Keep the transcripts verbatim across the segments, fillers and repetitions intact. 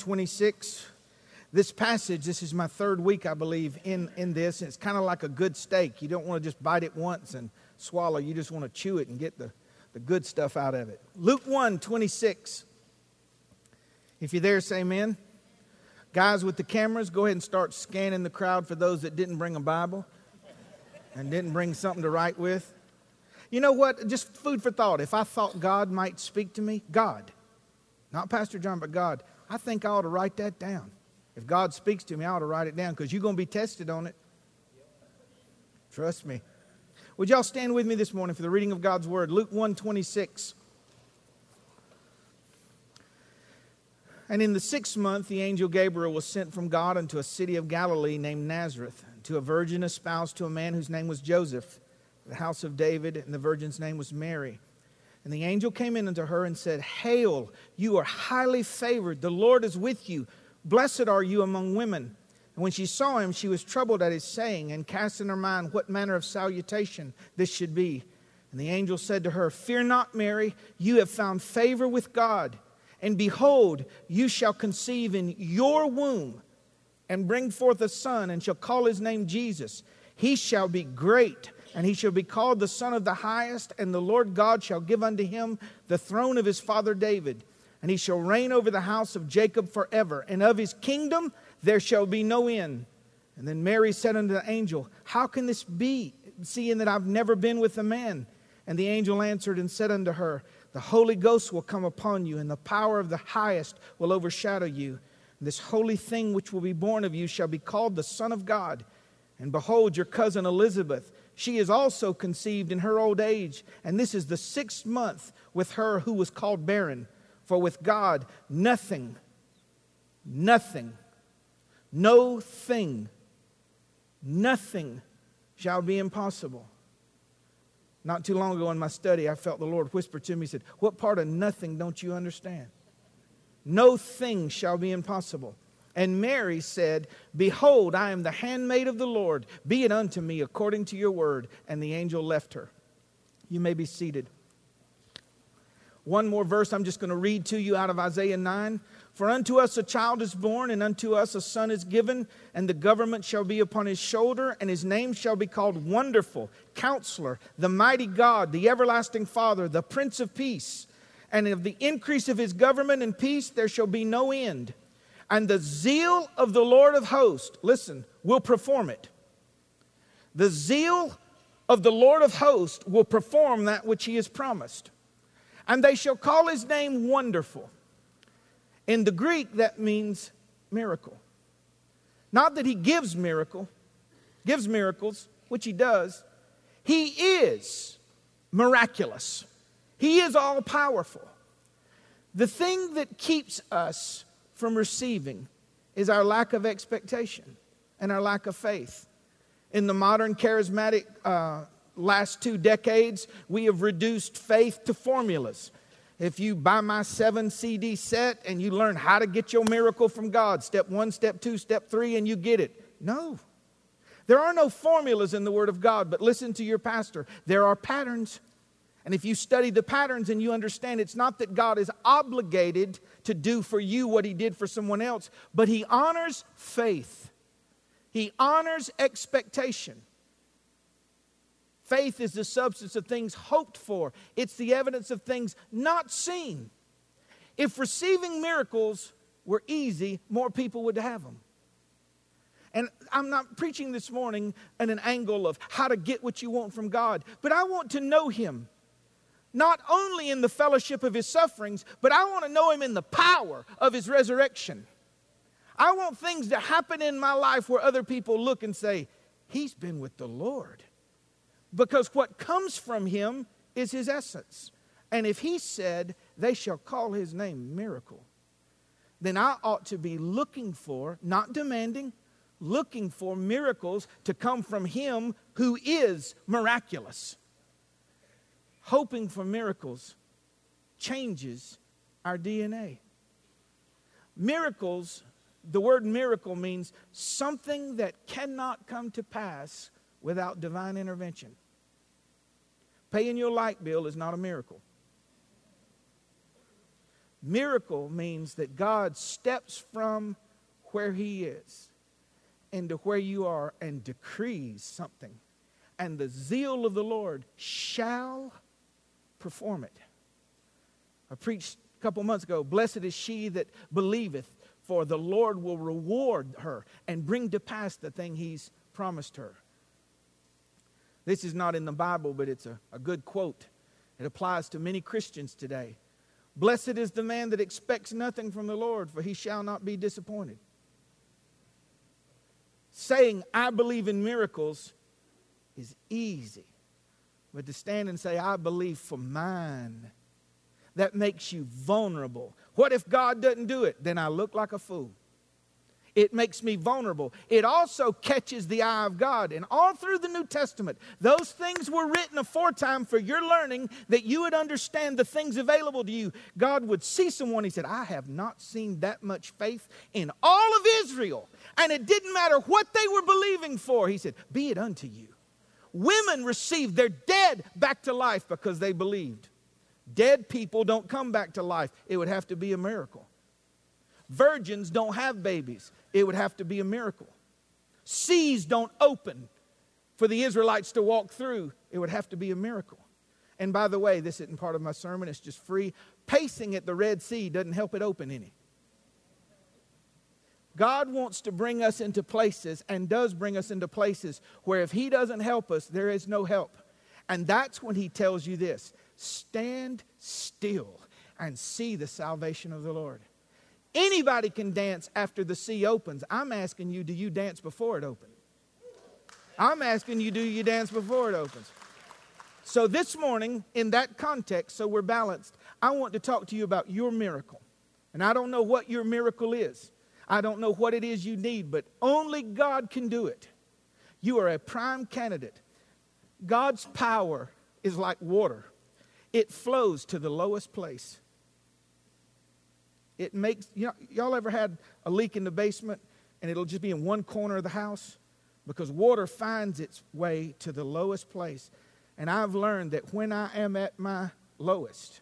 twenty-six. This passage, this is my third week, I believe, in, in this. And it's kind of like a good steak. You don't want to just bite it once and swallow. You just want to chew it and get the, the good stuff out of it. Luke one, twenty-six. If you're there, say amen. Guys with the cameras, go ahead and start scanning the crowd for those that didn't bring a Bible and didn't bring something to write with. You know what? Just food for thought. If I thought God might speak to me, God, not Pastor John, but God, I think I ought to write that down. If God speaks to me, I ought to write it down because you're going to be tested on it. Trust me. Would y'all stand with me this morning for the reading of God's Word? Luke one, twenty-six. And in the sixth month, the angel Gabriel was sent from God unto a city of Galilee named Nazareth, to a virgin espoused to a man whose name was Joseph, the house of David, and the virgin's name was Mary. And the angel came in unto her and said, Hail, you are highly favored, the Lord is with you. Blessed are you among women. And when she saw him, she was troubled at his saying, and cast in her mind what manner of salutation this should be. And the angel said to her, Fear not, Mary, you have found favor with God. And behold, you shall conceive in your womb and bring forth a son, and shall call his name Jesus. He shall be great, and he shall be called the Son of the Highest, and the Lord God shall give unto him the throne of his father David. And he shall reign over the house of Jacob forever, and of his kingdom there shall be no end. And then Mary said unto the angel, How can this be, seeing that I've never been with a man? And the angel answered and said unto her, The Holy Ghost will come upon you, and the power of the Highest will overshadow you. And this holy thing which will be born of you shall be called the Son of God. And behold, your cousin Elizabeth, she is also conceived in her old age, and this is the sixth month with her who was called barren. For with God, nothing, nothing, no thing, nothing shall be impossible. Not too long ago in my study, I felt the Lord whisper to me, He said, What part of nothing don't you understand? No thing shall be impossible. And Mary said, Behold, I am the handmaid of the Lord. Be it unto me according to your word. And the angel left her. You may be seated. One more verse I'm just going to read to you out of Isaiah nine. For unto us a child is born, and unto us a son is given, and the government shall be upon his shoulder, and his name shall be called Wonderful, Counselor, the Mighty God, the Everlasting Father, the Prince of Peace. And of the increase of his government and peace there shall be no end. And the zeal of the Lord of hosts, listen, will perform it. The zeal of the Lord of hosts will perform that which he has promised. And they shall call his name Wonderful. In the Greek, that means miracle. Not that he gives miracle, gives miracles, which he does. He is miraculous. He is all-powerful. The thing that keeps us from receiving is our lack of expectation and our lack of faith. In the modern charismatic uh last two decades, we have reduced faith to formulas. If you buy my seven C D set and you learn how to get your miracle from God, step one, step two, step three, and you get it. No. There are no formulas in the Word of God, but listen to your pastor. There are patterns. And if you study the patterns and you understand, it's not that God is obligated to do for you what He did for someone else, but He honors faith. He honors expectation. Faith is the substance of things hoped for. It's the evidence of things not seen. If receiving miracles were easy, more people would have them. And I'm not preaching this morning at an angle of how to get what you want from God. But I want to know Him. Not only in the fellowship of His sufferings, but I want to know Him in the power of His resurrection. I want things to happen in my life where other people look and say, He's been with the Lord. Because what comes from Him is His essence. And if He said, they shall call His name Miracle, then I ought to be looking for, not demanding, looking for miracles to come from Him who is miraculous. Hoping for miracles changes our D N A. Miracles, the word miracle means something that cannot come to pass without divine intervention. Paying your light bill is not a miracle. Miracle means that God steps from where he is into where you are and decrees something. And the zeal of the Lord shall perform it. I preached a couple months ago, blessed is she that believeth, for the Lord will reward her and bring to pass the thing he's promised her. This is not in the Bible, but it's a, a good quote. It applies to many Christians today. Blessed is the man that expects nothing from the Lord, for he shall not be disappointed. Saying, I believe in miracles is easy. But to stand and say, I believe for mine, that makes you vulnerable. What if God doesn't do it? Then I look like a fool. It makes me vulnerable. It also catches the eye of God. And all through the New Testament, those things were written aforetime for your learning, that you would understand the things available to you. God would see someone, he said, I have not seen that much faith in all of Israel. And it didn't matter what they were believing for. He said, be it unto you. Women received their dead back to life because they believed. Dead people don't come back to life. It would have to be a miracle. Virgins don't have babies. It would have to be a miracle. Seas don't open for the Israelites to walk through. It would have to be a miracle. And by the way, this isn't part of my sermon. It's just free. Pacing at the Red Sea doesn't help it open any. God wants to bring us into places and does bring us into places where if he doesn't help us, there is no help. And that's when he tells you this. Stand still and see the salvation of the Lord. Anybody can dance after the sea opens. I'm asking you, do you dance before it opens? I'm asking you, do you dance before it opens? So this morning, in that context, so we're balanced, I want to talk to you about your miracle. And I don't know what your miracle is. I don't know what it is you need, but only God can do it. You are a prime candidate. God's power is like water. It flows to the lowest place. It makes, you know, y'all ever had a leak in the basement and it'll just be in one corner of the house? Because water finds its way to the lowest place. And I've learned that when I am at my lowest,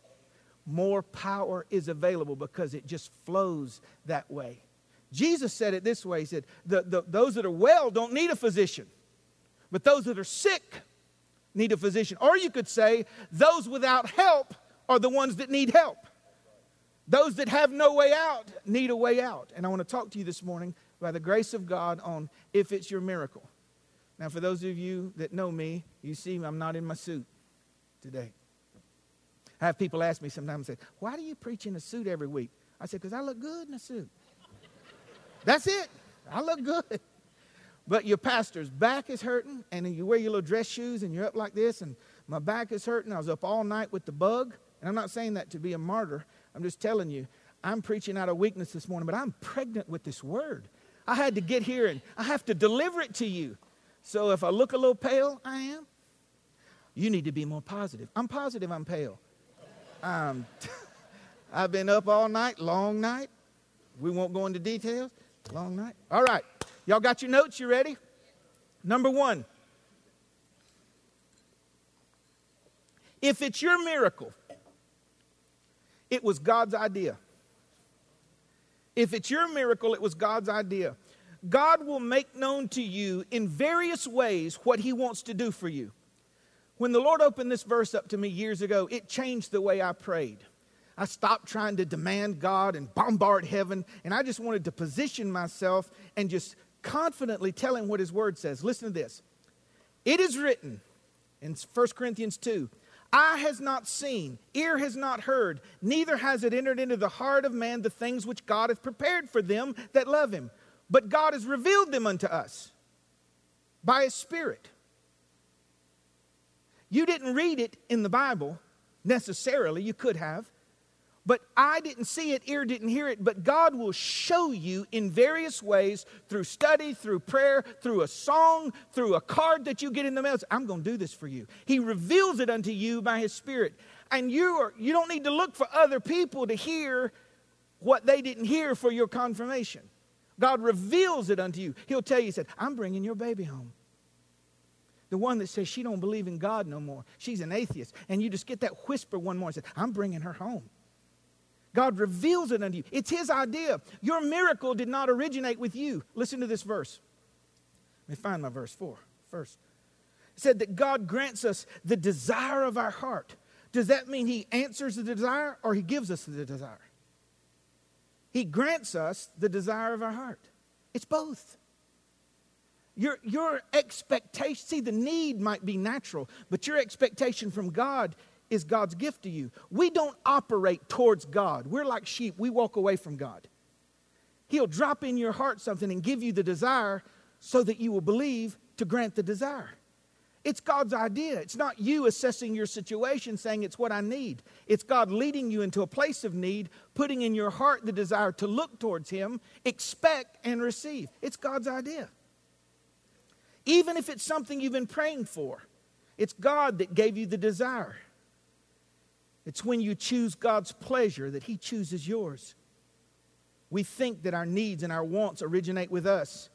more power is available because it just flows that way. Jesus said it this way. He said, the, the, those that are well don't need a physician, but those that are sick need a physician. Or you could say, those without help are the ones that need help. Those that have no way out need a way out. And I want to talk to you this morning by the grace of God on if it's your miracle. Now, for those of you that know me, you see I'm not in my suit today. I have people ask me sometimes, say, why do you preach in a suit every week? I say, because I look good in a suit. That's it. I look good. But your pastor's back is hurting, and you wear your little dress shoes, and you're up like this, and my back is hurting. I was up all night with the bug. And I'm not saying that to be a martyr. I'm just telling you, I'm preaching out of weakness this morning, but I'm pregnant with this word. I had to get here and I have to deliver it to you. So if I look a little pale, I am. You need to be more positive. I'm positive I'm pale. Um, I've been up all night, long night. We won't go into details. Long night. All right. Y'all got your notes? You ready? Number one. If it's your miracle, it was God's idea. If it's your miracle, it was God's idea. God will make known to you in various ways what he wants to do for you. When the Lord opened this verse up to me years ago, it changed the way I prayed. I stopped trying to demand God and bombard heaven, and I just wanted to position myself and just confidently tell him what his word says. Listen to this. It is written in First Corinthians two, eye has not seen, ear has not heard, neither has it entered into the heart of man the things which God hath prepared for them that love him. But God has revealed them unto us by his Spirit. You didn't read it in the Bible necessarily, you could have. But I didn't see it, ear didn't hear it, but God will show you in various ways through study, through prayer, through a song, through a card that you get in the mail. I'm going to do this for you. He reveals it unto you by his Spirit. And you are, you don't need to look for other people to hear what they didn't hear for your confirmation. God reveals it unto you. He'll tell you, he said, I'm bringing your baby home. The one that says she don't believe in God no more. She's an atheist. And you just get that whisper one morning, said, I'm bringing her home. God reveals it unto you. It's his idea. Your miracle did not originate with you. Listen to this verse. Let me find my verse four first. It said that God grants us the desire of our heart. Does that mean he answers the desire or he gives us the desire? He grants us the desire of our heart. It's both. Your, your expectation, see, the need might be natural, but your expectation from God is God's gift to you. We don't operate towards God. We're like sheep. We walk away from God. He'll drop in your heart something and give you the desire so that you will believe to grant the desire. It's God's idea. It's not you assessing your situation saying it's what I need. It's God leading you into a place of need, putting in your heart the desire to look towards him, expect and receive. It's God's idea. Even if it's something you've been praying for, it's God that gave you the desire. It's when you choose God's pleasure that he chooses yours. We think that our needs and our wants originate with us,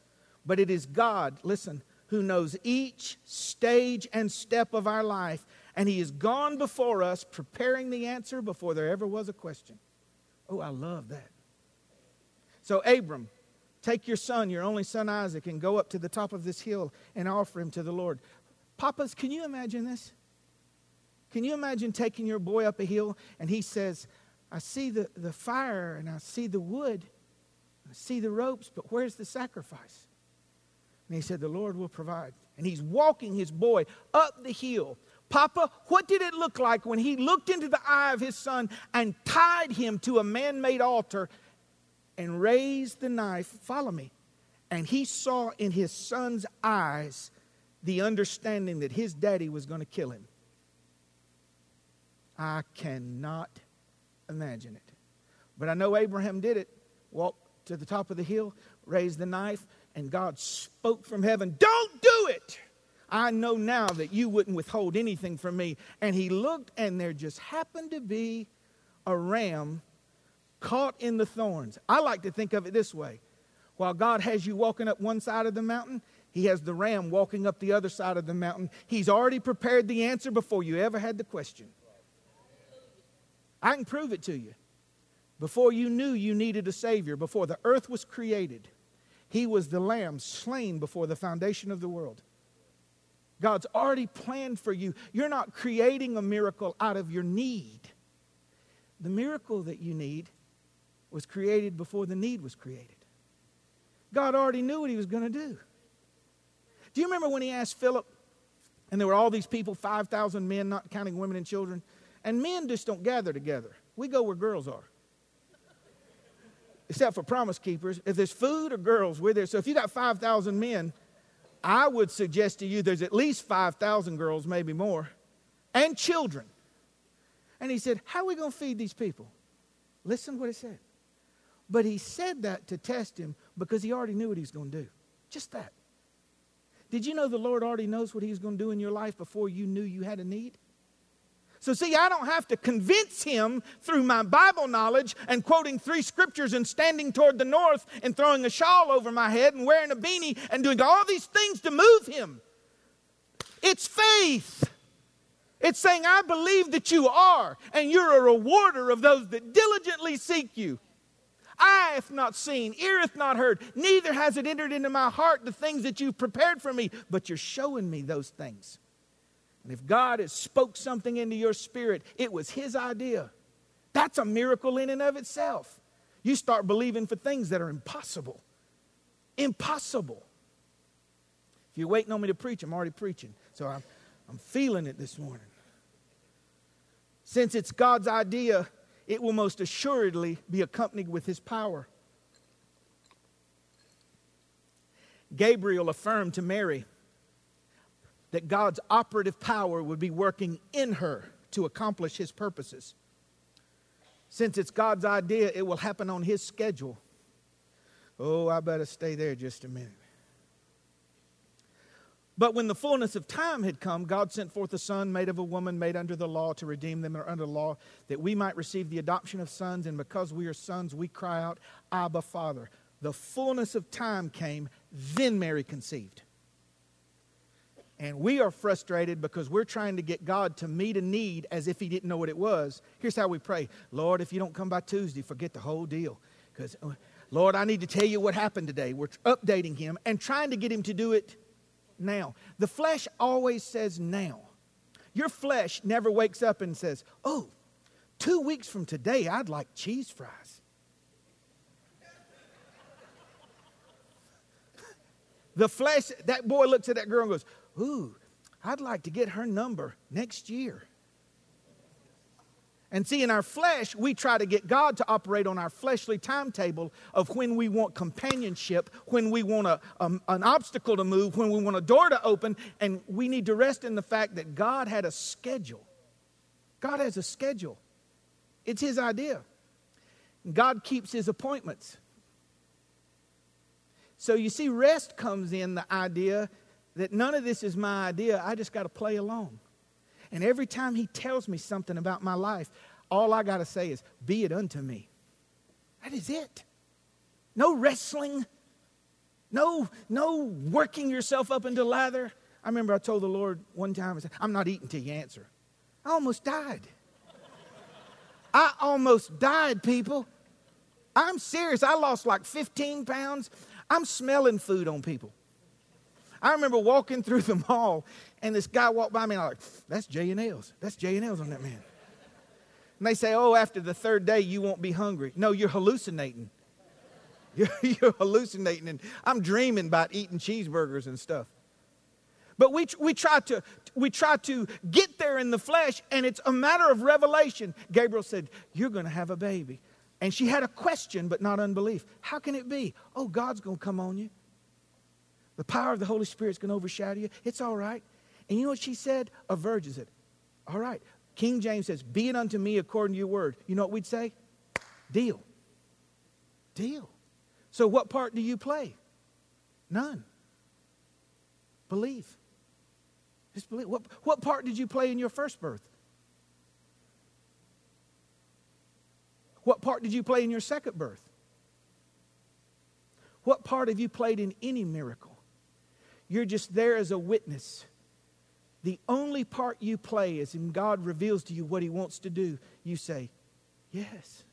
but it is God, listen, who knows each stage and step of our life, and he has gone before us preparing the answer before there ever was a question. Oh, I love that. So Abram, take your son, your only son Isaac, and go up to the top of this hill and offer him to the Lord. Papas, can you imagine this? Can you imagine taking your boy up a hill and he says, I see the, the fire and I see the wood, I see the ropes, but where's the sacrifice? And he said, the Lord will provide. And he's walking his boy up the hill. Papa, what did it look like when he looked into the eye of his son and tied him to a man-made altar and raised the knife? Follow me. And he saw in his son's eyes the understanding that his daddy was going to kill him. I cannot imagine it. But I know Abraham did it. Walked to the top of the hill, raised the knife, and God spoke from heaven, don't do it. I know now that you wouldn't withhold anything from me. And he looked, and there just happened to be a ram caught in the thorns. I like to think of it this way. While God has you walking up one side of the mountain, he has the ram walking up the other side of the mountain. He's already prepared the answer before you ever had the question. I can prove it to you. Before you knew you needed a Savior, before the earth was created, he was the lamb slain before the foundation of the world. God's already planned for you. You're not creating a miracle out of your need. The miracle that you need was created before the need was created. God already knew what he was going to do. Do you remember when he asked Philip, and there were all these people, five thousand men, not counting women and children, and men just don't gather together. We go where girls are. Except for Promise Keepers, if there's food or girls, we're there. So if you got five thousand men, I would suggest to you there's at least five thousand girls, maybe more, and children. And he said, how are we going to feed these people? Listen to what he said. But he said that to test him because he already knew what he was going to do. Just that. Did you know the Lord already knows what he was going to do in your life before you knew you had a need? So see, I don't have to convince him through my Bible knowledge and quoting three scriptures and standing toward the north and throwing a shawl over my head and wearing a beanie and doing all these things to move him. It's faith. It's saying, I believe that you are, and you're a rewarder of those that diligently seek you. Eye hath not seen, ear hath not heard, neither has it entered into my heart the things that you've prepared for me, but you're showing me those things. And if God has spoke something into your spirit, it was his idea. That's a miracle in and of itself. You start believing for things that are impossible. Impossible. If you're waiting on me to preach, I'm already preaching. So I'm, I'm feeling it this morning. Since it's God's idea, it will most assuredly be accompanied with his power. Gabriel affirmed to Mary that God's operative power would be working in her to accomplish his purposes. Since it's God's idea, it will happen on his schedule. Oh, I better stay there just a minute. But when the fullness of time had come, God sent forth a son made of a woman made under the law to redeem them that are under the law, that we might receive the adoption of sons. And because we are sons, we cry out, Abba, Father. The fullness of time came, then Mary conceived. And we are frustrated because we're trying to get God to meet a need as if he didn't know what it was. Here's how we pray. Lord, if you don't come by Tuesday, forget the whole deal. Because, Lord, I need to tell you what happened today. We're updating him and trying to get him to do it now. The flesh always says now. Your flesh never wakes up and says, oh, two weeks from today, I'd like cheese fries. The flesh, that boy looks at that girl and goes, ooh, I'd like to get her number next year. And see, in our flesh, we try to get God to operate on our fleshly timetable of when we want companionship, when we want a, um, an obstacle to move, when we want a door to open. And we need to rest in the fact that God had a schedule. God has a schedule. It's his idea. God keeps his appointments. So you see, rest comes in the idea that none of this is my idea. I just got to play along. And every time he tells me something about my life, all I got to say is, be it unto me. That is it. No wrestling. No, no working yourself up into lather. I remember I told the Lord one time, I said, I'm not eating till you answer. I almost died. I almost died, people. I'm serious. I lost like fifteen pounds. I'm smelling food on people. I remember walking through the mall, and this guy walked by me, and I was like, that's J and L's. That's J and L's on that man. And they say, oh, after the third day, you won't be hungry. No, you're hallucinating. You're, you're hallucinating, and I'm dreaming about eating cheeseburgers and stuff. But we, we, try to, we try to get there in the flesh, and it's a matter of revelation. Gabriel said, you're going to have a baby. And she had a question, but not unbelief. How can it be? Oh, God's going to come on you. The power of the Holy Spirit's going to overshadow you. It's all right. And you know what she said? A virgin said, all right. King James says, be it unto me according to your word. You know what we'd say? Deal. Deal. So what part do you play? None. Believe. Just believe. What, what part did you play in your first birth? What part did you play in your second birth? What part have you played in any miracle? You're just there as a witness. The only part you play is when God reveals to you what he wants to do. You say, yes.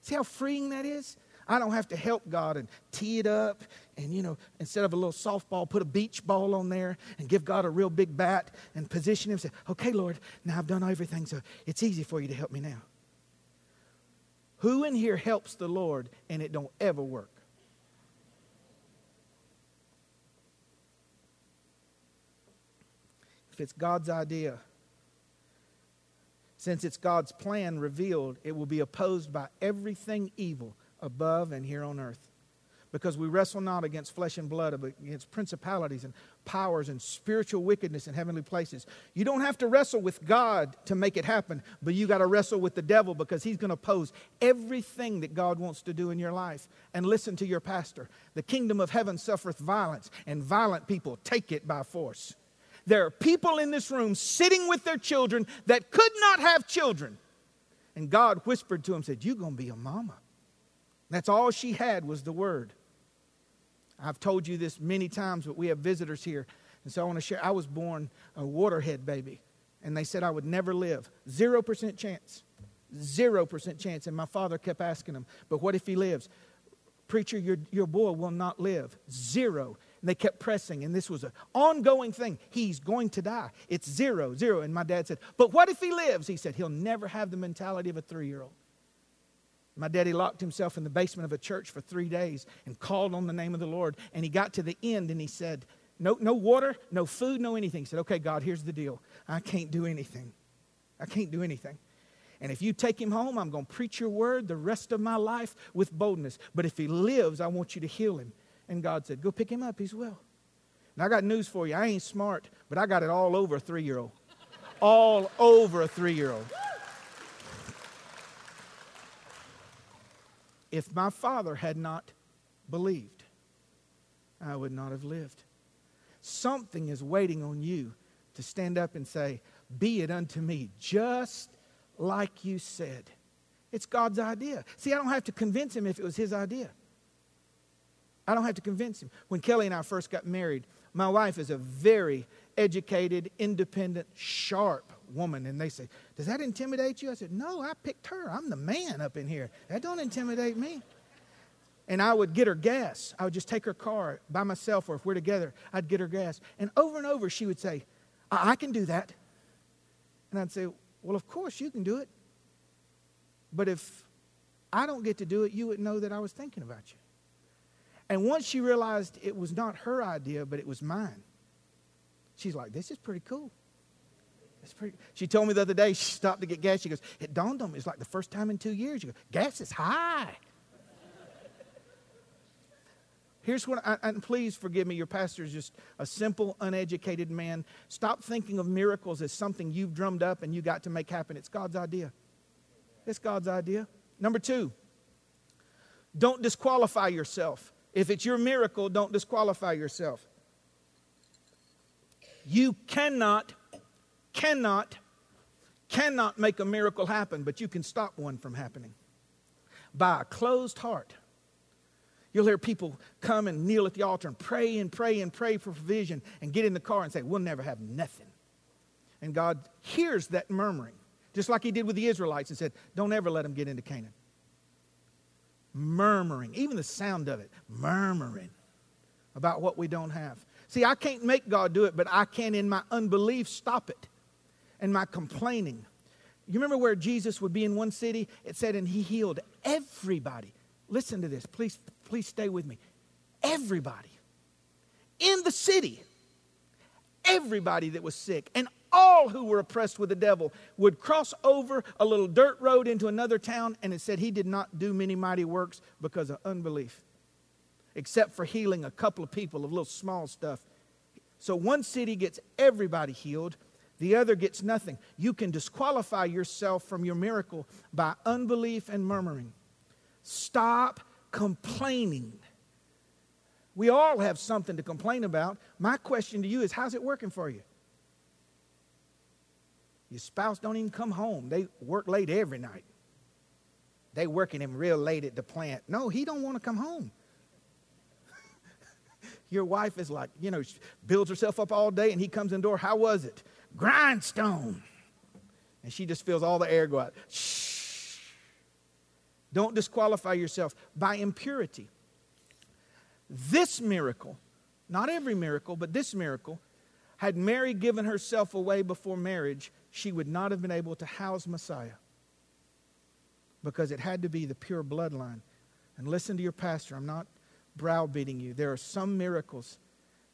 See how freeing that is? I don't have to help God and tee it up and, you know, instead of a little softball, put a beach ball on there and give God a real big bat and position him and say, okay, Lord, now I've done everything, so it's easy for you to help me now. Who in here helps the Lord and it don't ever work? If it's God's idea, since it's God's plan revealed, it will be opposed by everything evil above and here on earth. Because we wrestle not against flesh and blood, but against principalities and powers and spiritual wickedness in heavenly places. You don't have to wrestle with God to make it happen, but you got to wrestle with the devil because he's going to oppose everything that God wants to do in your life. And listen to your pastor. The kingdom of heaven suffereth violence, and violent people take it by force. There are people in this room sitting with their children that could not have children. And God whispered to them, said, you're going to be a mama. That's all she had was the word. I've told you this many times, but we have visitors here. And so I want to share. I was born a waterhead baby. And they said I would never live. Zero percent chance. Zero percent chance. And my father kept asking them, but what if he lives? Preacher, your, your boy will not live. Zero. And they kept pressing, and this was an ongoing thing. He's going to die. It's zero, zero. And my dad said, but what if he lives? He said, he'll never have the mentality of a three-year-old. My daddy locked himself in the basement of a church for three days and called on the name of the Lord. And he got to the end, and he said, no, no water, no food, no anything. He said, okay, God, here's the deal. I can't do anything. I can't do anything. And if you take him home, I'm going to preach your word the rest of my life with boldness. But if he lives, I want you to heal him. And God said, go pick him up. He's well. And I got news for you. I ain't smart, but I got it all over a three-year-old. All over a three-year-old. If my father had not believed, I would not have lived. Something is waiting on you to stand up and say, be it unto me, just like you said. It's God's idea. See, I don't have to convince him if it was his idea. I don't have to convince him. When Kelly and I first got married, My wife is a very educated, independent, sharp woman. And they say, does that intimidate you? I said, no, I picked her. I'm the man up in here. That don't intimidate me. And I would get her gas. I would just take her car by myself, or if we're together, I'd get her gas. And over and over, she would say, I, I can do that. And I'd say, well, of course you can do it. But if I don't get to do it, you wouldn't know that I was thinking about you. And once she realized it was not her idea, but it was mine, she's like, this is pretty cool. It's pretty. She told me the other day, she stopped to get gas. She goes, it dawned on me, it's like the first time in two years. She goes, gas is high. Here's what, I, and please forgive me, your pastor is just a simple, uneducated man. Stop thinking of miracles as something you've drummed up and you got to make happen. It's God's idea. It's God's idea. Number two, don't disqualify yourself. If it's your miracle, don't disqualify yourself. You cannot, cannot, cannot make a miracle happen, but you can stop one from happening by a closed heart. You'll hear people come and kneel at the altar and pray and pray and pray for provision and get in the car and say, we'll never have nothing. And God hears that murmuring, just like he did with the Israelites and said, don't ever let them get into Canaan. Murmuring, even the sound of it, murmuring about what we don't have. See, I can't make God do it, but I can in my unbelief stop it and my complaining. You remember where Jesus would be in one city? It said, and he healed everybody. Listen to this. Please, please stay with me. Everybody in the city, everybody that was sick and all who were oppressed with the devil would cross over a little dirt road into another town, and it said he did not do many mighty works because of unbelief, except for healing a couple of people of little small stuff. So one city gets everybody healed. The other gets nothing. You can disqualify yourself from your miracle by unbelief and murmuring. Stop complaining. We all have something to complain about. My question to you is, how's it working for you? Your spouse don't even come home. They work late every night. They working him real late at the plant. No, he don't want to come home. Your wife is like, you know, she builds herself up all day and he comes in the door. How was it? Grindstone. And she just feels all the air go out. Shh. Don't disqualify yourself by impurity. This miracle, not every miracle, but this miracle, had Mary given herself away before marriage, she would not have been able to house Messiah, because it had to be the pure bloodline. And listen to your pastor. I'm not browbeating you. There are some miracles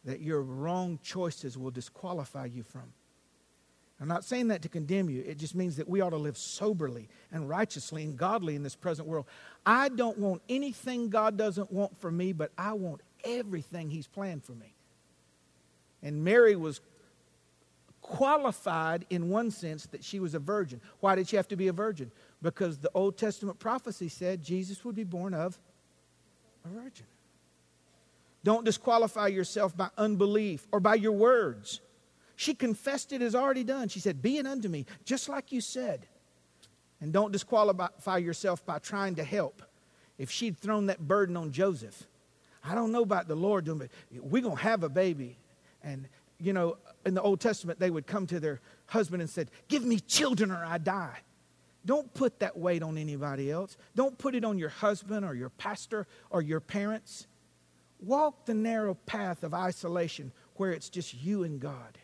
that your wrong choices will disqualify you from. I'm not saying that to condemn you. It just means that we ought to live soberly and righteously and godly in this present world. I don't want anything God doesn't want for me, but I want everything he's planned for me. And Mary was qualified in one sense that she was a virgin. Why did she have to be a virgin? Because the Old Testament prophecy said Jesus would be born of a virgin. Don't disqualify yourself by unbelief or by your words. She confessed it is already done. She said, be it unto me, just like you said. And don't disqualify yourself by trying to help. If she'd thrown that burden on Joseph, I don't know about the Lord doing it, but we're going to have a baby. And, you know, in the Old Testament, they would come to their husband and said, give me children or I die. Don't put that weight on anybody else. Don't put it on your husband or your pastor or your parents. Walk the narrow path of isolation where it's just you and God.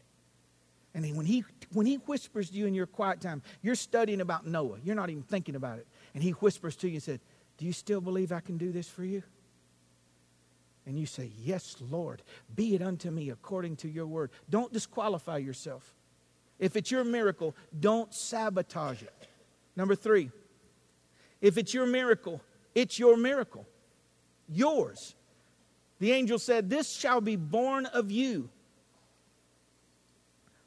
And when he, when he whispers to you in your quiet time, you're studying about Noah. You're not even thinking about it. And he whispers to you and said, do you still believe I can do this for you? And you say, yes, Lord, be it unto me according to your word. Don't disqualify yourself. If it's your miracle, don't sabotage it. Number three, if it's your miracle, it's your miracle. Yours. The angel said, this shall be born of you.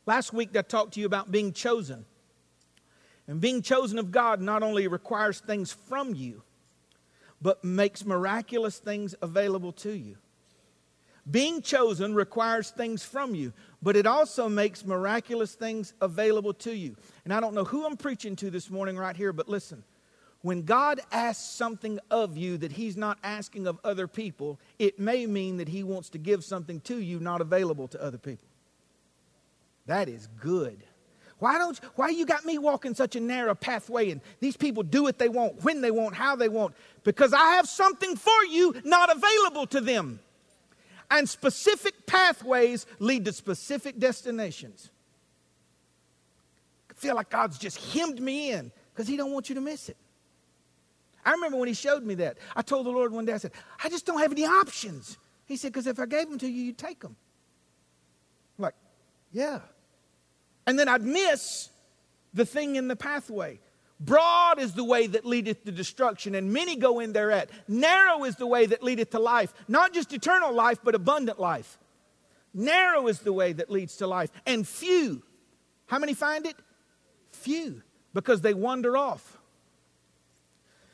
Last week I talked to you about being chosen. And being chosen of God not only requires things from you, but makes miraculous things available to you. Being chosen requires things from you, but it also makes miraculous things available to you. And I don't know who I'm preaching to this morning right here, but listen. When God asks something of you that he's not asking of other people, it may mean that he wants to give something to you not available to other people. That is good. Why don't, why you got me walking such a narrow pathway and these people do what they want, when they want, how they want? Because I have something for you not available to them. And specific pathways lead to specific destinations. I feel like God's just hemmed me in because he don't want you to miss it. I remember when he showed me that. I told the Lord one day, I said, I just don't have any options. He said, because if I gave them to you, you'd take them. I'm like, yeah. And then I'd miss the thing in the pathway. Broad is the way that leadeth to destruction, and many go in thereat. Narrow is the way that leadeth to life, not just eternal life, but abundant life. Narrow is the way that leads to life, and few. How many find it? Few, because they wander off.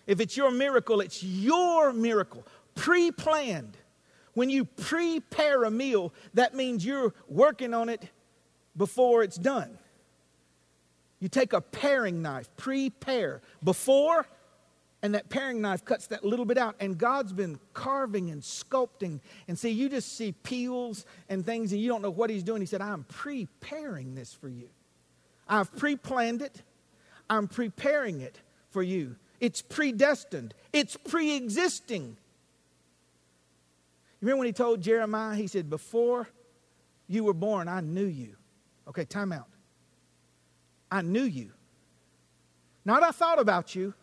If it's your miracle, it's your miracle, pre-planned. When you prepare a meal, that means you're working on it before it's done. You take a paring knife, prepare, before, and that paring knife cuts that little bit out. And God's been carving and sculpting. And see, you just see peels and things, and you don't know what he's doing. He said, I'm preparing this for you. I've pre-planned it. I'm preparing it for you. It's predestined. It's pre-existing. You remember when he told Jeremiah, he said, before you were born, I knew you. Okay, time out. I knew you. Not I thought about you.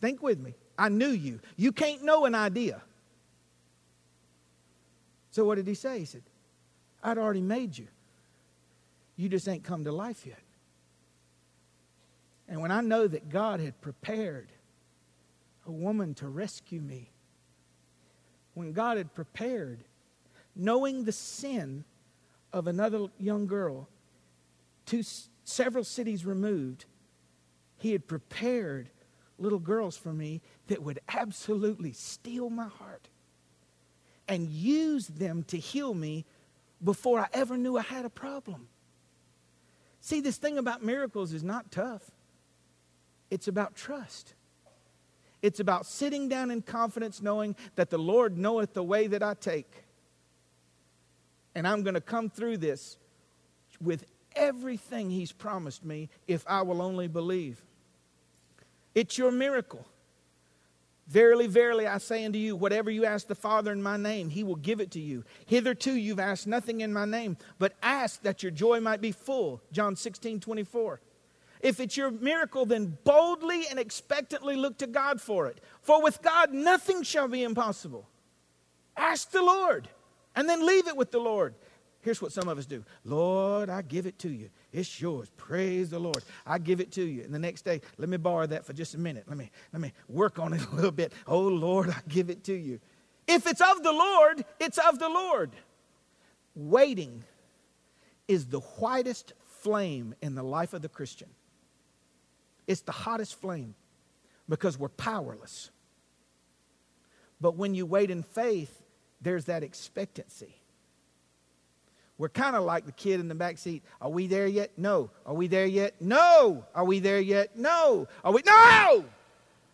Think with me. I knew you. You can't know an idea. So what did he say? He said, I'd already made you. You just ain't come to life yet. And when I know that God had prepared a woman to rescue me, when God had prepared, knowing the sin of another young girl, Two, several cities removed, he had prepared little girls for me that would absolutely steal my heart and use them to heal me before I ever knew I had a problem. See, this thing about miracles is not tough. It's about trust. It's about sitting down in confidence, knowing that the Lord knoweth the way that I take. And I'm going to come through this with everything he's promised me if I will only believe. It's your miracle. Verily, verily, I say unto you, whatever you ask the Father in my name, he will give it to you. Hitherto you've asked nothing in my name, but ask that your joy might be full. John sixteen twenty-four. If it's your miracle, then boldly and expectantly look to God for it. For with God nothing shall be impossible. Ask the Lord and then leave it with the Lord. Here's what some of us do. Lord, I give it to you. It's yours. Praise the Lord. I give it to you. And the next day, let me borrow that for just a minute. Let me, let me work on it a little bit. Oh, Lord, I give it to you. If it's of the Lord, it's of the Lord. Waiting is the whitest flame in the life of the Christian. It's the hottest flame because we're powerless. But when you wait in faith, there's that expectancy. We're kind of like the kid in the back seat. Are we there yet? No. Are we there yet? No. Are we there yet? No. Are we? No.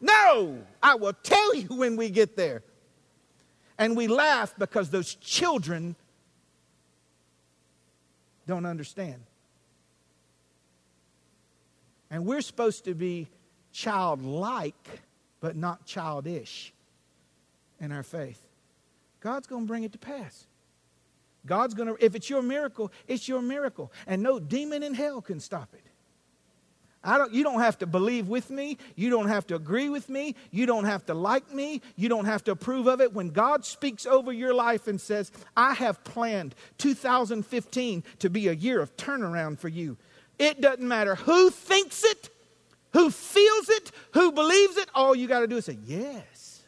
No. I will tell you when we get there. And we laugh because those children don't understand. And we're supposed to be childlike, but not childish in our faith. God's going to bring it to pass. God's going to, if it's your miracle, it's your miracle. And no demon in hell can stop it. I don't, you don't have to believe with me. You don't have to agree with me. You don't have to like me. You don't have to approve of it. When God speaks over your life and says, I have planned two thousand fifteen to be a year of turnaround for you. It doesn't matter who thinks it, who feels it, who believes it. All you got to do is say, yes,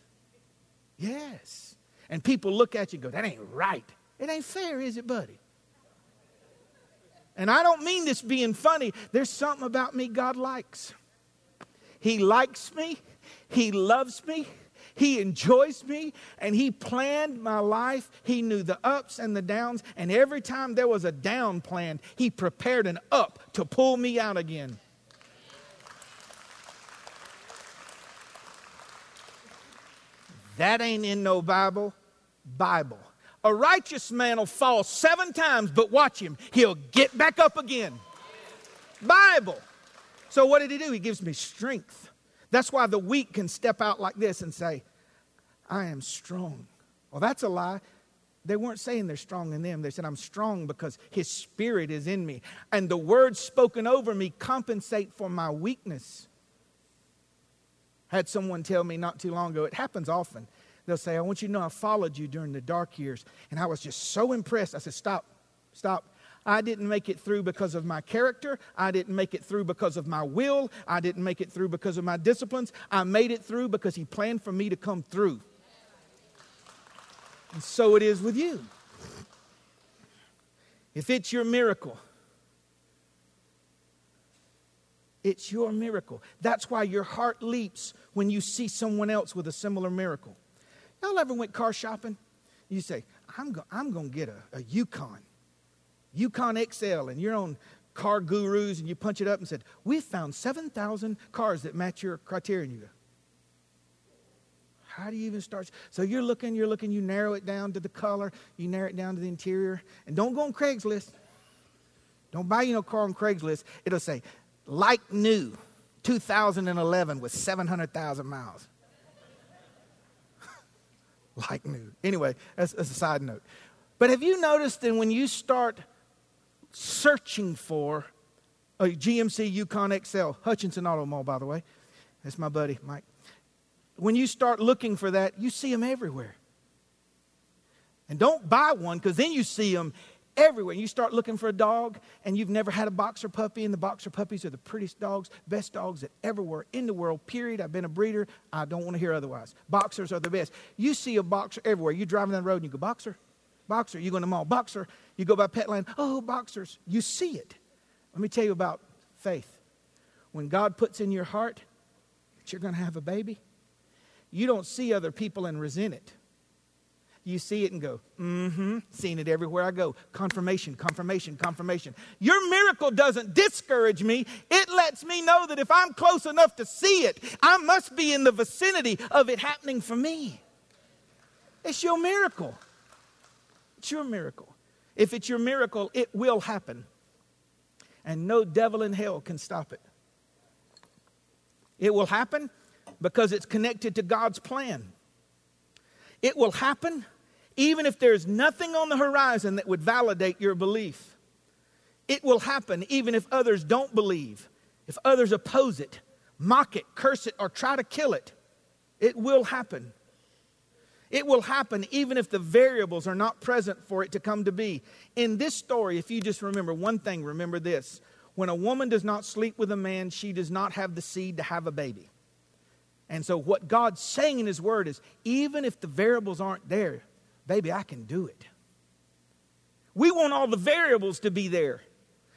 yes. And people look at you and go, that ain't right. It ain't fair, is it, buddy? And I don't mean this being funny. There's something about me God likes. He likes me. He loves me. He enjoys me. And he planned my life. He knew the ups and the downs. And every time there was a down planned, he prepared an up to pull me out again. That ain't in no Bible. Bible. A righteous man will fall seven times, but watch him. He'll get back up again. Bible. So what did he do? He gives me strength. That's why the weak can step out like this and say, I am strong. Well, that's a lie. They weren't saying they're strong in them. They said, I'm strong because his spirit is in me. And the words spoken over me compensate for my weakness. I had someone tell me not too long ago, it happens often. They'll say, I want you to know I followed you during the dark years. And I was just so impressed. I said, stop, stop. I didn't make it through because of my character. I didn't make it through because of my will. I didn't make it through because of my disciplines. I made it through because he planned for me to come through. And so it is with you. If it's your miracle, it's your miracle. That's why your heart leaps when you see someone else with a similar miracle. Y'all ever went car shopping? You say, I'm go- I'm going to get a, a Yukon. Yukon X L. And you're on Car Gurus and you punch it up and said, we found seven thousand cars that match your criteria. And you go, how do you even start? So you're looking, you're looking, you narrow it down to the color, you narrow it down to the interior. And don't go on Craigslist. Don't buy you no car on Craigslist. It'll say, like new, two thousand eleven with seven hundred thousand miles. Like new. Anyway, that's, that's a side note. But have you noticed that when you start searching for a G M C Yukon X L, Hutchinson Auto Mall, by the way, that's my buddy, Mike. When you start looking for that, you see them everywhere. And don't buy one because then you see them everywhere. You start looking for a dog and you've never had a boxer puppy, and the boxer puppies are the prettiest dogs, best dogs that ever were in the world, period. I've been a breeder. I don't want to hear otherwise. Boxers are the best. You see a boxer everywhere. You're driving down the road and you go, boxer, boxer. You go in the mall, boxer. You go by Petland, oh, boxers. You see it. Let me tell you about faith. When God puts in your heart that you're going to have a baby, you don't see other people and resent it. You see it and go, mm-hmm, seen it everywhere I go. Confirmation, confirmation, confirmation. Your miracle doesn't discourage me. It lets me know that if I'm close enough to see it, I must be in the vicinity of it happening for me. It's your miracle. It's your miracle. If it's your miracle, it will happen. And no devil in hell can stop it. It will happen because it's connected to God's plan. It will happen even if there's nothing on the horizon that would validate your belief. It will happen even if others don't believe, if others oppose it, mock it, curse it, or try to kill it. It will happen. It will happen even if the variables are not present for it to come to be. In this story, if you just remember one thing, remember this. When a woman does not sleep with a man, she does not have the seed to have a baby. And so what God's saying in his word is, even if the variables aren't there, baby, I can do it. We want all the variables to be there.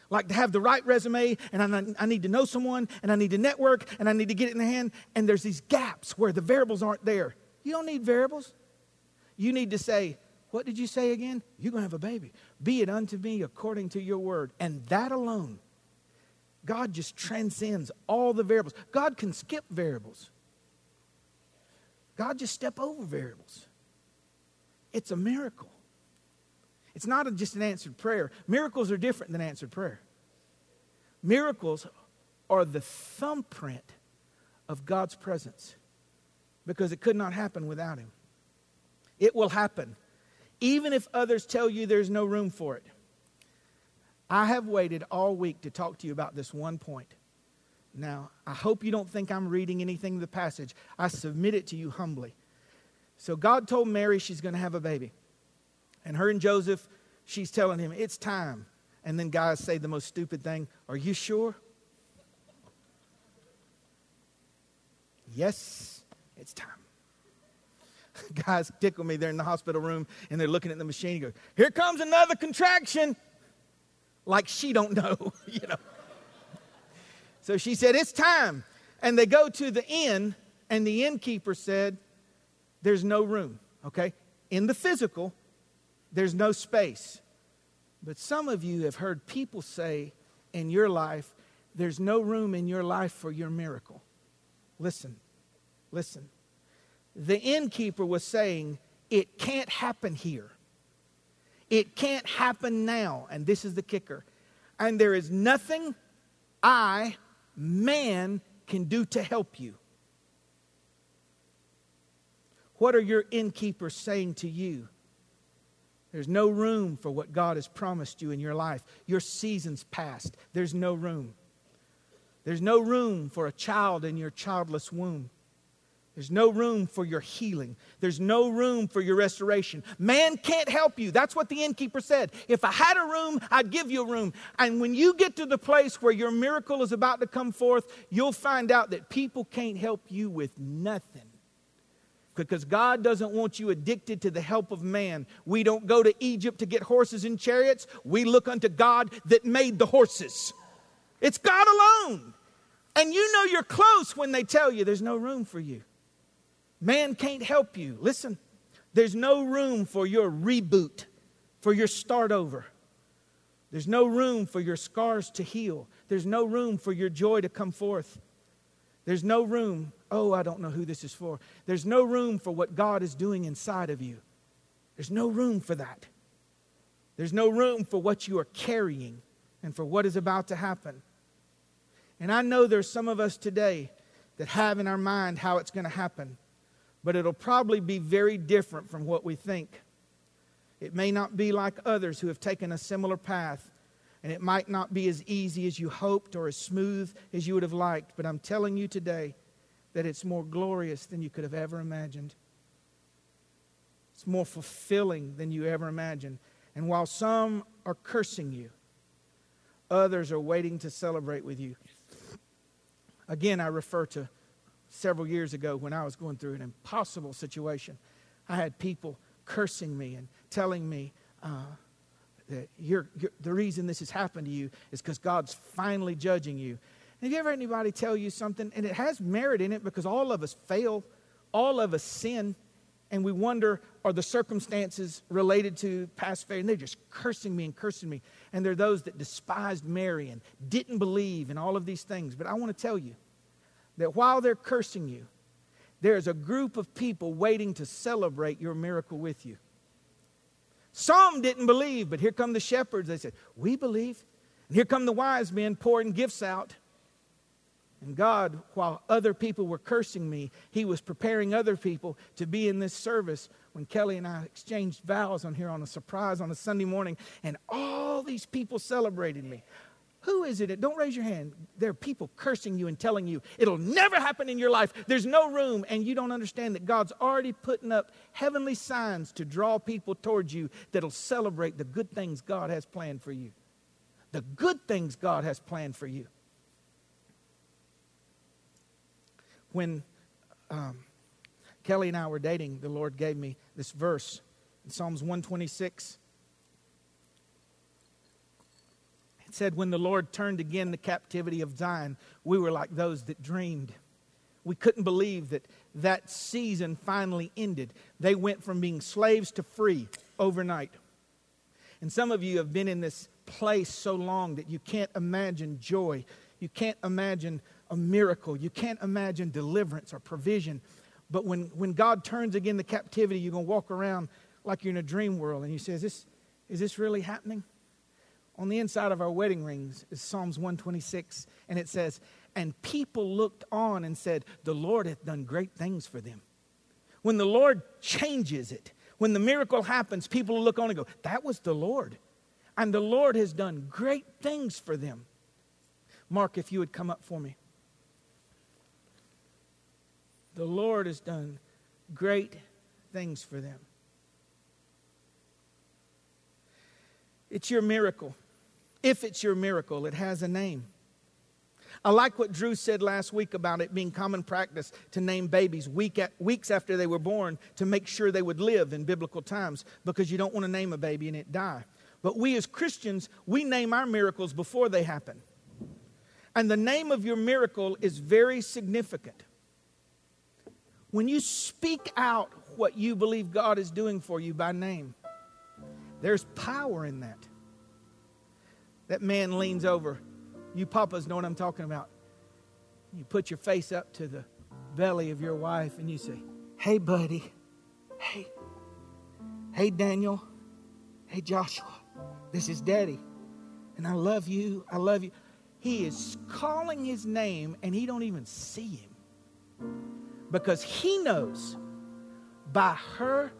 Like to have the right resume, and I, I need to know someone, and I need to network, and I need to get it in the hand. And there's these gaps where the variables aren't there. You don't need variables. You need to say, what did you say again? You're going to have a baby. Be it unto me according to your word. And that alone, God just transcends all the variables. God can skip variables. God just step over variables. It's a miracle. It's not a, just an answered prayer. Miracles are different than answered prayer. Miracles are the thumbprint of God's presence because it could not happen without him. It will happen, even if others tell you there's no room for it. I have waited all week to talk to you about this one point. Now, I hope you don't think I'm reading anything in the passage. I submit it to you humbly. So God told Mary she's going to have a baby. And her and Joseph, she's telling him, it's time. And then guys say the most stupid thing, are you sure? Yes, it's time. Guys tickle me. They're in the hospital room and they're looking at the machine and go, here comes another contraction. Like she don't know, you know. So she said, it's time. And they go to the inn, and the innkeeper said, there's no room, okay? In the physical, there's no space. But some of you have heard people say in your life, there's no room in your life for your miracle. Listen, listen. the innkeeper was saying, it can't happen here. It can't happen now. And this is the kicker. And there is nothing I, man, can do to help you. What are your innkeepers saying to you? There's no room for what God has promised you in your life. Your season's past. There's no room. There's no room for a child in your childless womb. There's no room for your healing. There's no room for your restoration. Man can't help you. That's what the innkeeper said. If I had a room, I'd give you a room. And when you get to the place where your miracle is about to come forth, you'll find out that people can't help you with nothing. Because God doesn't want you addicted to the help of man. We don't go to Egypt to get horses and chariots. We look unto God that made the horses. It's God alone. And you know you're close when they tell you there's no room for you. Man can't help you. Listen, there's no room for your reboot, for your start over. There's no room for your scars to heal. There's no room for your joy to come forth. There's no room. Oh, I don't know who this is for. There's no room for what God is doing inside of you. There's no room for that. There's no room for what you are carrying and for what is about to happen. And I know there's some of us today that have in our mind how it's going to happen. But it'll probably be very different from what we think. It may not be like others who have taken a similar path. And it might not be as easy as you hoped or as smooth as you would have liked. But I'm telling you today that it's more glorious than you could have ever imagined. It's more fulfilling than you ever imagined. And while some are cursing you, others are waiting to celebrate with you. Again, I refer to several years ago when I was going through an impossible situation. I had people cursing me and telling me, uh, That you're, you're, the reason this has happened to you is because God's finally judging you. Have you ever had anybody tell you something? And it has merit in it because all of us fail. All of us sin. And we wonder, are the circumstances related to past failure? And they're just cursing me and cursing me. And there are those that despised Mary and didn't believe in all of these things. But I want to tell you that while they're cursing you, there's a group of people waiting to celebrate your miracle with you. Some didn't believe, but here come the shepherds. They said, we believe. And here come the wise men pouring gifts out. And God, while other people were cursing me, He was preparing other people to be in this service. When Kelly and I exchanged vows on here on a surprise on a Sunday morning, and all these people celebrated me. Who is it? Don't raise your hand. There are people cursing you and telling you, it'll never happen in your life. There's no room. And you don't understand that God's already putting up heavenly signs to draw people towards you that'll celebrate the good things God has planned for you. The good things God has planned for you. When um, Kelly and I were dating, the Lord gave me this verse in Psalms one twenty-six. Said, when the Lord turned again the captivity of Zion, we were like those that dreamed. We couldn't believe that that season finally ended. They went from being slaves to free overnight. And some of you have been in this place so long that you can't imagine joy. You can't imagine a miracle. You can't imagine deliverance or provision. But when, when God turns again the captivity, you're going to walk around like you're in a dream world. And you say, is this, is this really happening? On the inside of our wedding rings is Psalms one twenty-six, and it says, and people looked on and said, the Lord hath done great things for them. When the Lord changes it, when the miracle happens, people look on and go, that was the Lord. And the Lord has done great things for them. Mark, if you would come up for me. The Lord has done great things for them. It's your miracle. If it's your miracle, it has a name. I like what Drew said last week about it being common practice to name babies week at, weeks after they were born to make sure they would live in biblical times, because you don't want to name a baby and it die. But we as Christians, we name our miracles before they happen. And the name of your miracle is very significant. When you speak out what you believe God is doing for you by name, there's power in that. That man leans over. You papas know what I'm talking about. You put your face up to the belly of your wife and you say, Hey, buddy. Hey. Hey, Daniel. Hey, Joshua. This is Daddy. And I love you. I love you. He is calling his name and he don't even see him. Because he knows by her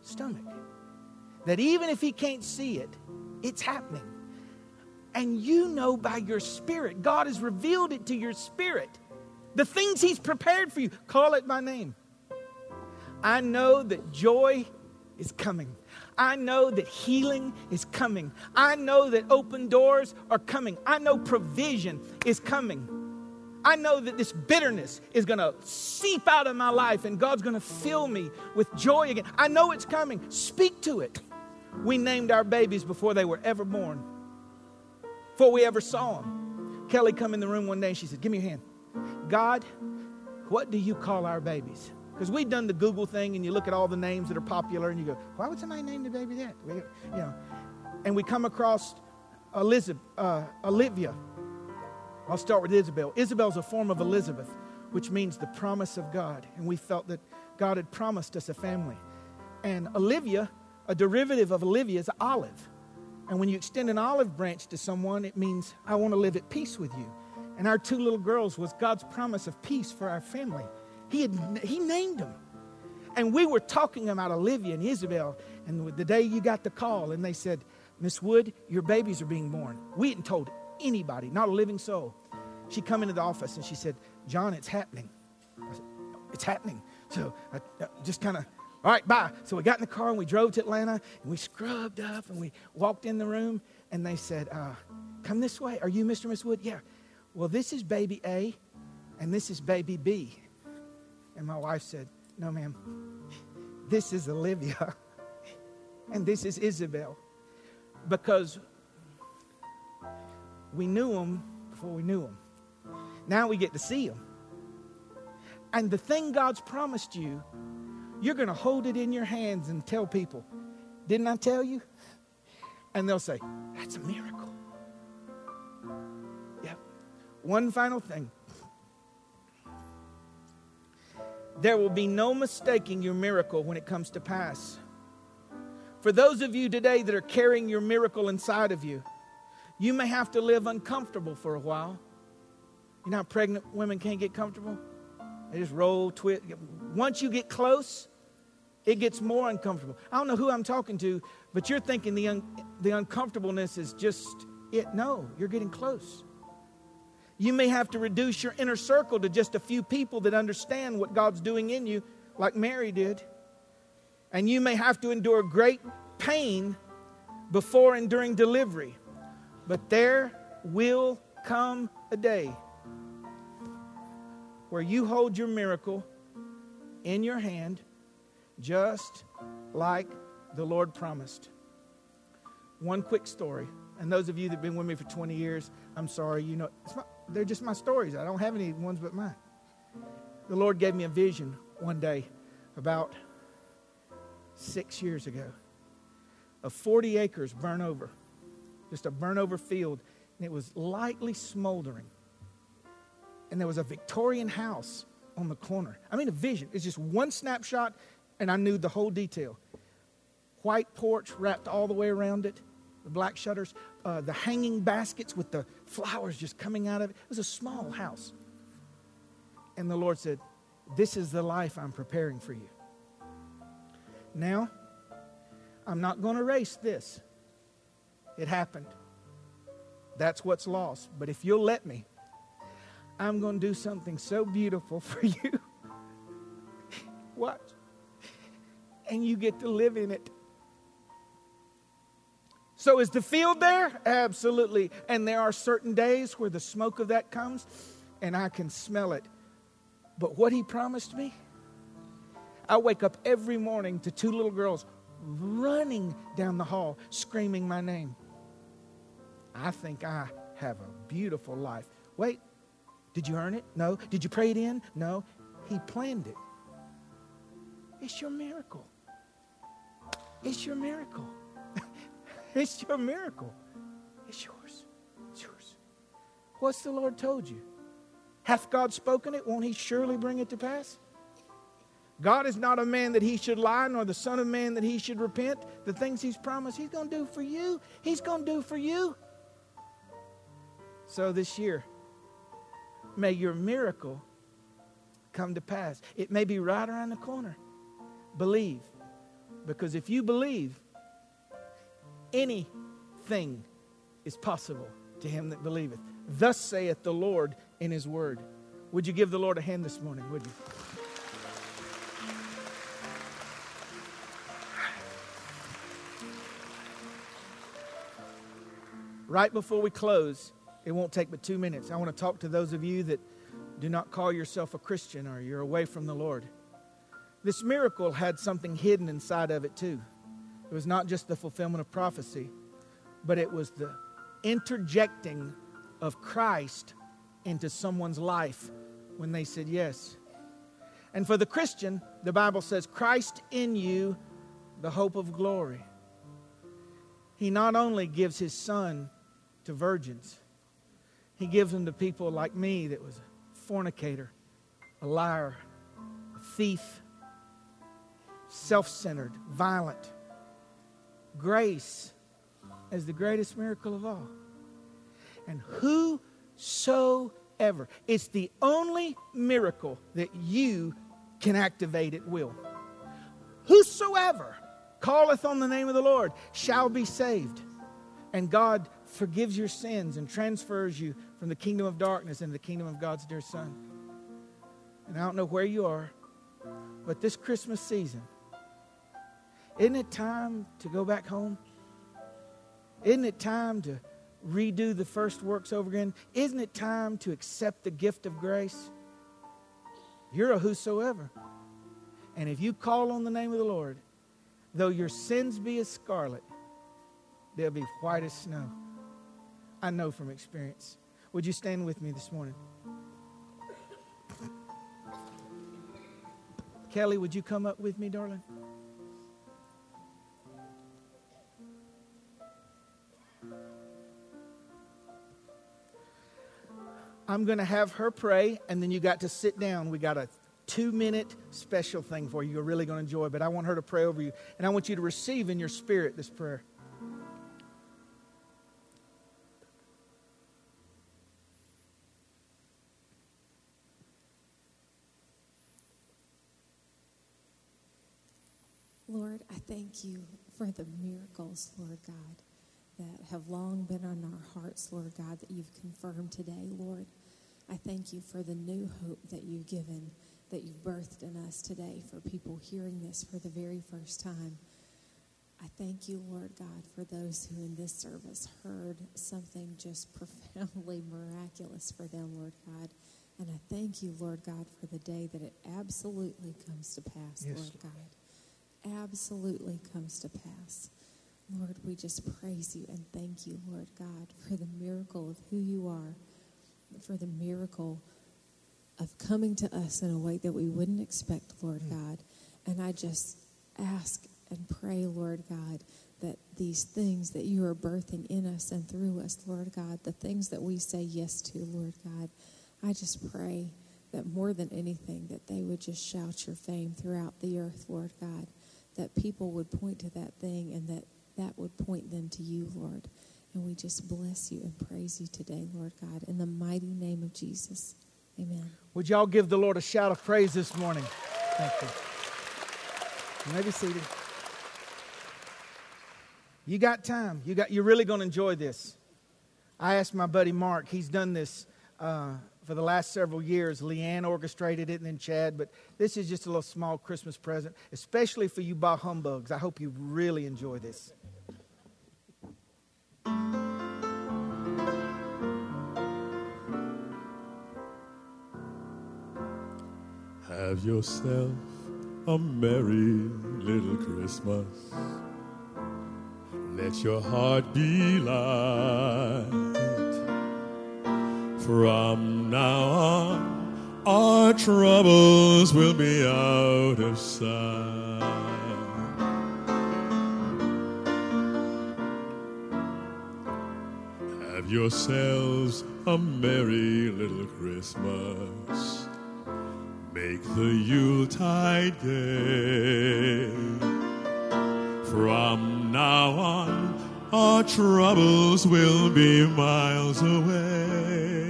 stomach that even if he can't see it, it's happening. And you know by your spirit. God has revealed it to your spirit. The things he's prepared for you. Call it by name. I know that joy is coming. I know that healing is coming. I know that open doors are coming. I know provision is coming. I know that this bitterness is going to seep out of my life and God's going to fill me with joy again. I know it's coming. Speak to it. We named our babies before they were ever born, before we ever saw them. Kelly come in the room one day and she said, give me your hand. God, what do you call our babies? Because we've done the Google thing and you look at all the names that are popular and you go, why would somebody name the baby that? We, you know, and we come across Elizabeth, uh, Olivia. I'll start with Isabel. Isabel's a form of Elizabeth, which means the promise of God. And we felt that God had promised us a family. And Olivia, a derivative of Olivia, is olive. And when you extend an olive branch to someone, it means I want to live at peace with you. And our two little girls was God's promise of peace for our family. He had, he named them. And we were talking about Olivia and Isabel. And the day you got the call and they said, Miss Wood, your babies are being born. We hadn't told anybody, not a living soul. She come into the office and she said, John, it's happening. I said, it's happening. So I just kind of, all right, bye. So we got in the car and we drove to Atlanta and we scrubbed up and we walked in the room and they said, uh, come this way. Are you Mister and Miss Wood? Yeah. Well, this is baby A and this is baby B. And my wife said, no, ma'am, this is Olivia and this is Isabel, because we knew them before we knew them. Now we get to see them. And the thing God's promised you, you're going to hold it in your hands and tell people, didn't I tell you? And they'll say, that's a miracle. Yep. One final thing. There will be no mistaking your miracle when it comes to pass. For those of you today that are carrying your miracle inside of you, you may have to live uncomfortable for a while. You know how pregnant women can't get comfortable? They just roll, twist. Once you get close, it gets more uncomfortable. I don't know who I'm talking to, but you're thinking the un- the uncomfortableness is just it. No, you're getting close. You may have to reduce your inner circle to just a few people that understand what God's doing in you, like Mary did. And you may have to endure great pain before and during delivery. But there will come a day where you hold your miracle in your hand just like the Lord promised. One quick story. And those of you that have been with me for twenty years, I'm sorry, you know, it's my, they're just my stories. I don't have any ones but mine. The Lord gave me a vision one day about six years ago of forty acres burnt over. Just a burnt-over field, and it was lightly smoldering. And there was a Victorian house on the corner. I mean, a vision. It's just one snapshot, and I knew the whole detail. White porch wrapped all the way around it, the black shutters, uh, the hanging baskets with the flowers just coming out of it. It was a small house. And the Lord said, this is the life I'm preparing for you. Now, I'm not going to erase this. It happened. That's what's lost. But if you'll let me, I'm going to do something so beautiful for you. Watch. And you get to live in it. So is the field there? Absolutely. And there are certain days where the smoke of that comes and I can smell it. But what he promised me, I wake up every morning to two little girls running down the hall, screaming my name. I think I have a beautiful life. Wait, did you earn it? No. Did you pray it in? No. He planned it. It's your miracle. It's your miracle. It's your miracle. It's yours. It's yours. What's the Lord told you? Hath God spoken it? Won't he surely bring it to pass? God is not a man that he should lie, nor the son of man that he should repent. The things he's promised, he's going to do for you. He's going to do for you. So this year, may your miracle come to pass. It may be right around the corner. Believe. Because if you believe, anything is possible to him that believeth. Thus saith the Lord in his word. Would you give the Lord a hand this morning, would you? Right before we close, it won't take but two minutes. I want to talk to those of you that do not call yourself a Christian or you're away from the Lord. This miracle had something hidden inside of it too. It was not just the fulfillment of prophecy, but it was the interjecting of Christ into someone's life when they said yes. And for the Christian, the Bible says, Christ in you, the hope of glory. He not only gives his son to virgins, he gives them to people like me that was a fornicator, a liar, a thief, self-centered, violent. Grace is the greatest miracle of all. And whosoever, it's the only miracle that you can activate at will. Whosoever calleth on the name of the Lord shall be saved. And God forgives your sins and transfers you from the kingdom of darkness into the kingdom of God's dear Son. And I don't know where you are, but this Christmas season, isn't it time to go back home? Isn't it time to redo the first works over again? Isn't it time to accept the gift of grace? You're a whosoever. And if you call on the name of the Lord, though your sins be as scarlet, they'll be white as snow. I know from experience. Would you stand with me this morning? Kelly, would you come up with me, darling? I'm going to have her pray, and then you got to sit down. We got a two-minute special thing for you you're really going to enjoy, but I want her to pray over you, and I want you to receive in your spirit this prayer. Lord, I thank you for the miracles, Lord God, that have long been on our hearts, Lord God, that you've confirmed today, Lord. I thank you for the new hope that you've given, that you've birthed in us today, for people hearing this for the very first time. I thank you, Lord God, for those who in this service heard something just profoundly miraculous for them, Lord God. And I thank you, Lord God, for the day that it absolutely comes to pass, yes, Lord God. Absolutely comes to pass. Lord, we just praise you and thank you, Lord God, for the miracle of who you are, for the miracle of coming to us in a way that we wouldn't expect, Lord God. And I just ask and pray, Lord God, that these things that you are birthing in us and through us, Lord God, the things that we say yes to, Lord God, I just pray that more than anything, that they would just shout your fame throughout the earth, Lord God, that people would point to that thing and that that would point them to you, Lord. And we just bless you and praise you today, Lord God, in the mighty name of Jesus. Amen. Would y'all give the Lord a shout of praise this morning? Thank you. You may be seated. You got time. You got, you're really going to enjoy this. I asked my buddy Mark. He's done this uh, for the last several years. Leanne orchestrated it and then Chad. But this is just a little small Christmas present, especially for you bah humbugs. I hope you really enjoy this. Have yourself a merry little Christmas. Let your heart be light. From now on, our troubles will be out of sight. Have yourselves a merry little Christmas. make the Yuletide gay. From now on, our troubles will be miles away.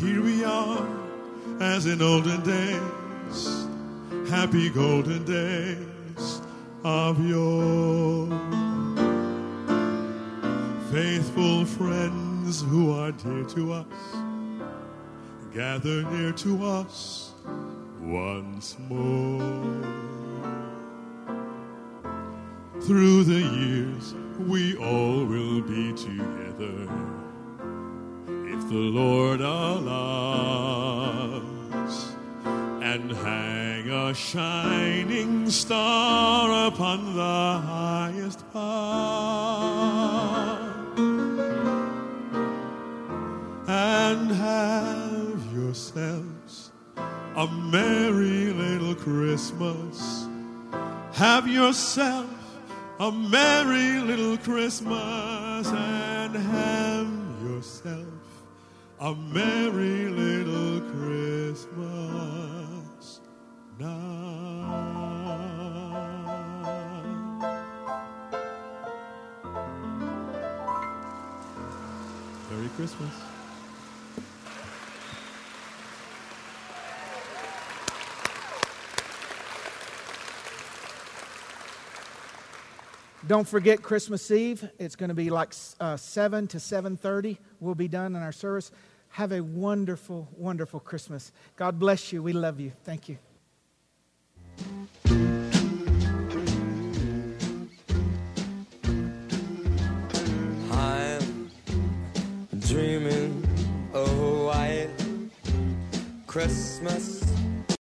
Here we are, as in olden days, happy golden days of yore. Faithful friends who are dear to us, gather near to us once more. Through the years we all will be together, if the Lord allows, and hang a shining star upon the highest bough, and have yourselves a merry little Christmas. Have yourself a merry little Christmas, and have yourself a merry little Christmas now. Merry Christmas. Don't forget Christmas Eve. It's going to be like uh, seven to seven thirty. We'll be done in our service. Have a wonderful, wonderful Christmas. God bless you. We love you. Thank you. I'm dreaming of a white Christmas.